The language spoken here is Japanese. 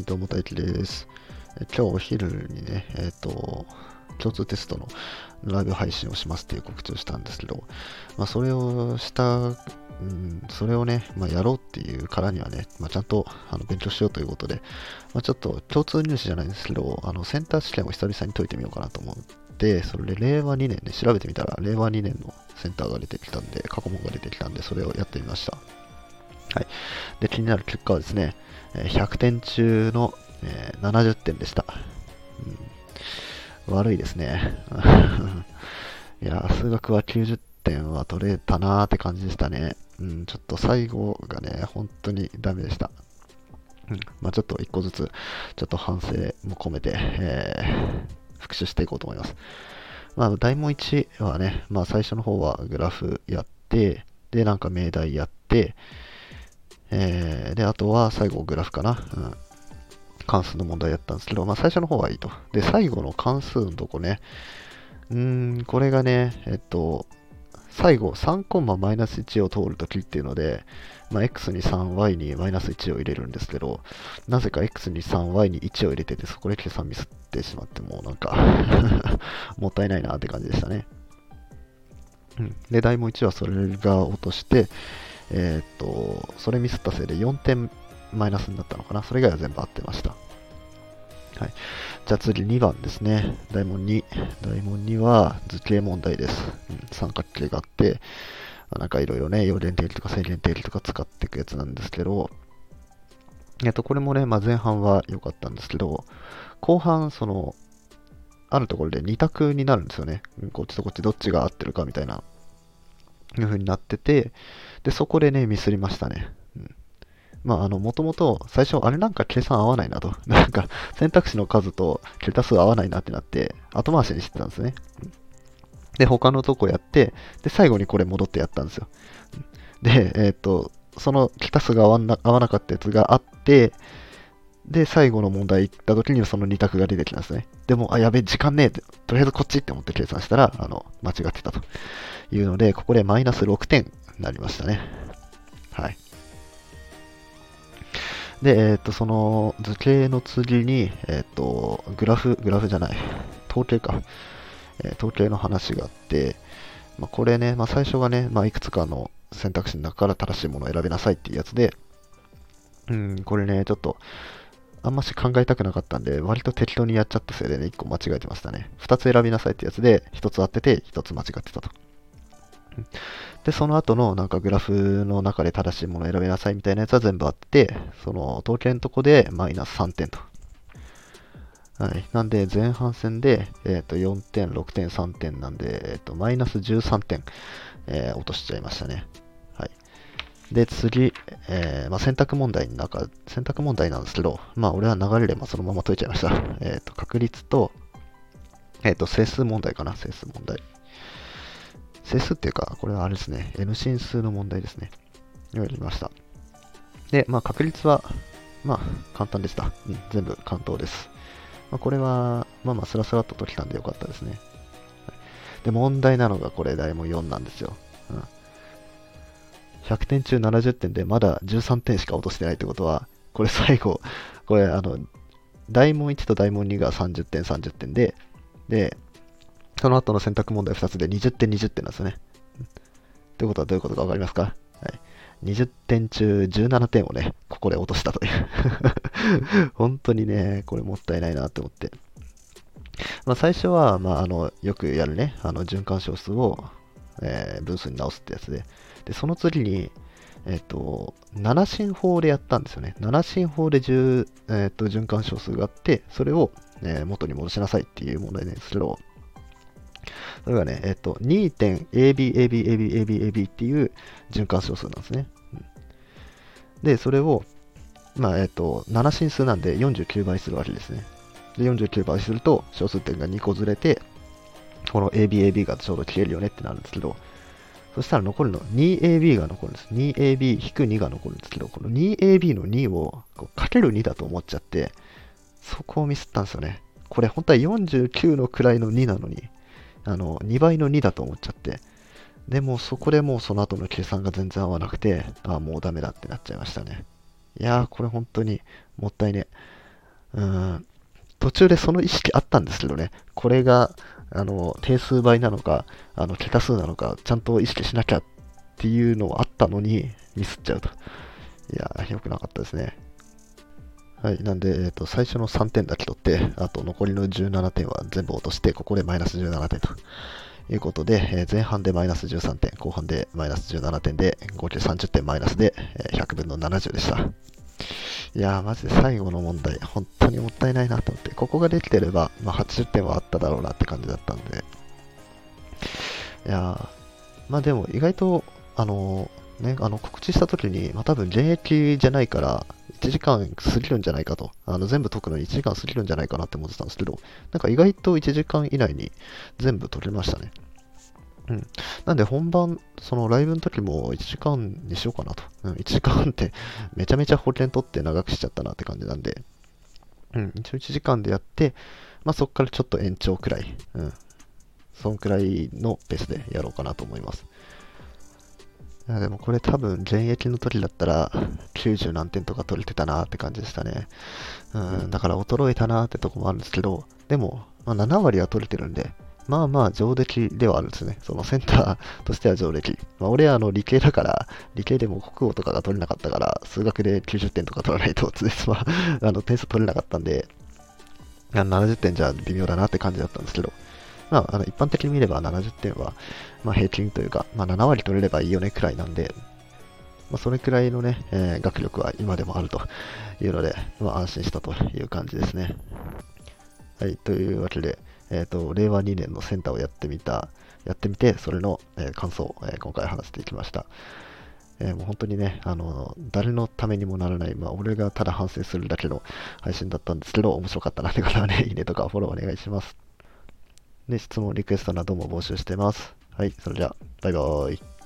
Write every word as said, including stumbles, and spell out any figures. はい、どうも大輝です。え今日お昼にね、えっと、共通テストのライブ配信をしますっていう告知をしたんですけど、まあ、それをした、うん、それをね、まあ、やろうっていうからにはね、まあ、ちゃんとあの勉強しようということで、まあ、ちょっと共通入試じゃないんですけど、あのセンター試験を久々に解いてみようかなと思って、それでれいわにねんね、調べてみたら、れいわにねんのセンターが出てきたんで、過去問が出てきたんで、それをやってみました。はい、で気になる結果はですね、ひゃくてん中のななじゅってんでした。うん、悪いですね。いや、数学はきゅうじゅってんは取れたなーって感じでしたね。うん、ちょっと最後がね、本当にダメでした。うん、まあ、ちょっといっこずつ、ちょっと反省も込めて、えー、復習していこうと思います。まあ、大問いちはね、まあ、最初の方はグラフやって、で、なんか命題やって、えー、であとは最後グラフかな、うん、関数の問題やったんですけど、まあ、最初の方はいいと。で最後の関数のとこね、うーんこれがねえっと最後さんコンママイナスいちを通るときっていうので、まあ、x に さんワイ にマイナスいちを入れるんですけど、なぜか x に さんワイ にいちを入れてて、そこで計算ミスってしまって、もうなんかもったいないなって感じでしたね。うん、で題もいちはそれが落として、えー、っとそれミスったせいでよんてんマイナスになったのかな。それ以外は全部合ってました。はい、じゃあ次にばんですね。大問に大問には図形問題です。うん、三角形があって、なんかいろいろね、余弦定理とか正弦定理とか使っていくやつなんですけど、えっとこれもね、まあ、前半は良かったんですけど、後半そのあるところでに択になるんですよね。こっちとこっちどっちが合ってるかみたいないう風になってて、でそこでねミスりましたね。うん、まああのもともと最初あれなんか計算合わないなと、なんか選択肢の数と桁数合わないなってなって後回しにしてたんですね。うん、で他のとこやって、で最後にこれ戻ってやったんですよ。でえっとその桁数が合わな、合わなかったやつがあって、で最後の問題行った時にそのに択が出てきたんですね。でもあやべえ時間ねえって、とりあえずこっちって思って計算したらあの間違ってたというので、ここでマイナスろくてんになりましたね。はい。でえっとその図形の次にえっとグラフグラフじゃない統計か、えー、統計の話があって、まあ、これね、まあ、最初がね、まあ、いくつかの選択肢の中から正しいものを選びなさいっていうやつで、うんこれねちょっとあんまし考えたくなかったんで、割と適当にやっちゃったせいでね、いっこ間違えてましたね。ふたつ選びなさいってやつで、ひとつ合ってて、ひとつ間違ってたと。で、その後のなんかグラフの中で正しいものを選びなさいみたいなやつは全部合って、その統計のとこでマイナスさんてんと。はい。なんで、前半戦で、えー、とよんてん、ろくてん、さんてんなんで、えー、とマイナスじゅうさんてん、えー、落としちゃいましたね。で、次、えーまあ、選択問題の中、選択問題なんですけど、まあ、俺は流れでまあそのまま解いちゃいました。えっと、確率と、えっと、整数問題かな、整数問題。整数っていうか、これはあれですね、n 進数の問題ですね。やりました。で、まあ、確率は、まあ、簡単でした。うん、全部簡単です。まあ、これは、まあまあ、スラスラっと解けたんでよかったですね。で、問題なのが、これ、題目よんなんですよ。うん、ひゃくてん中ななじゅってんでまだじゅうさんてんしか落としてないってことは、これ最後、これあの、大問いちと大問にがさんじゅってん、さんじゅってんで、で、その後の選択問題ふたつでにじゅってん、にじゅってんなんですよね。ということはどういうことか分かりますか？はい、にじゅってん中じゅうななてんをね、ここで落としたという。本当にね、これもったいないなと思って。まあ、最初は、まあ、あのよくやるね、あの循環小数を、えー、分数に直すってやつで、でその次に、えっと、七進法でやったんですよね。七進法でじゅう、えー、っと循環小数があって、それを、えー、元に戻しなさいっていう問題なんですけど、それがね、えっと、にてん エービーエービーエービーエービー っていう循環小数なんですね。うん、で、それを、まあ、えっと、七進数なんでよんじゅうきゅうばいするわけですね。で、よんじゅうきゅうばいすると、小数点がにこずれて、この エービーエービー がちょうど消えるよねってなるんですけど、そしたら残るの にエービー が残るんです。にエービーひくに が残るんですけど、この にエービー のにをこうかけるにだと思っちゃって、そこをミスったんですよね。これ本当はよんじゅうきゅうの位のになのに、あのにばいのにだと思っちゃって、でもそこでもうその後の計算が全然合わなくて、ああもうダメだってなっちゃいましたね。いやーこれ本当にもったいねえ。うん、途中でその意識あったんですけどね、これがあの定数倍なのかあの桁数なのかちゃんと意識しなきゃっていうのはあったのにミスっちゃうと、いや良くなかったですね。はい、なんで、えーと、最初のさんてんだけ取って、あと残りのじゅうななてんは全部落として、ここでマイナスじゅうななてんということで、えー、前半でマイナスじゅうさんてん、後半でマイナスじゅうななてんで、合計さんじゅってんマイナスで、えー、ひゃくぶんのななじゅうでした。いやー、マジで最後の問題、本当にもったいないなと思って、ここができてれば、まあ、はちじゅってんはあっただろうなって感じだったんで、いやー、まあでも意外と、あのー、ね、あの告知したときに、まあ、多分現役じゃないからいちじかん過ぎるんじゃないかと、あの全部解くのにいちじかん過ぎるんじゃないかなって思ってたんですけど、なんか意外といちじかん以内に全部解けましたね。うん、なんで本番、そのライブの時もいちじかんにしようかなと、うん、いちじかんってめちゃめちゃ保険取って長くしちゃったなって感じなんで、うん、一応いちじかんでやって、まあ、そこからちょっと延長くらい、うん、そんくらいのペースでやろうかなと思います。いやでもこれ多分現役の時だったらきゅうじゅうなんてんとか取れてたなって感じでしたね。うん、だから衰えたなってとこもあるんですけど、でもまあななわりは取れてるんで、まあまあ上出来ではあるんですね。そのセンターとしては上出来。まあ、俺はあの理系だから、理系でも国語とかが取れなかったから、数学できゅうじゅってんとか取らないと、ついつまあの点数取れなかったんで、ななじゅってんじゃ微妙だなって感じだったんですけど、まあ、あの一般的に見ればななじゅってんは、まあ、平均というか、まあ、ななわり取れればいいよねくらいなんで、まあ、それくらいのね、えー、学力は今でもあるというので、まあ、安心したという感じですね。はい、というわけで、えーと、れいわにねんのセンターをやってみた、やってみて、それの、えー、感想を、えー、今回話していきました。えー、もう本当にね、あの誰のためにもならない、まあ、俺がただ反省するだけの配信だったんですけど、面白かったなって方はね、いいねとかフォローお願いします。で、質問、リクエストなども募集してます。はい、それじゃあ、バイバーイ。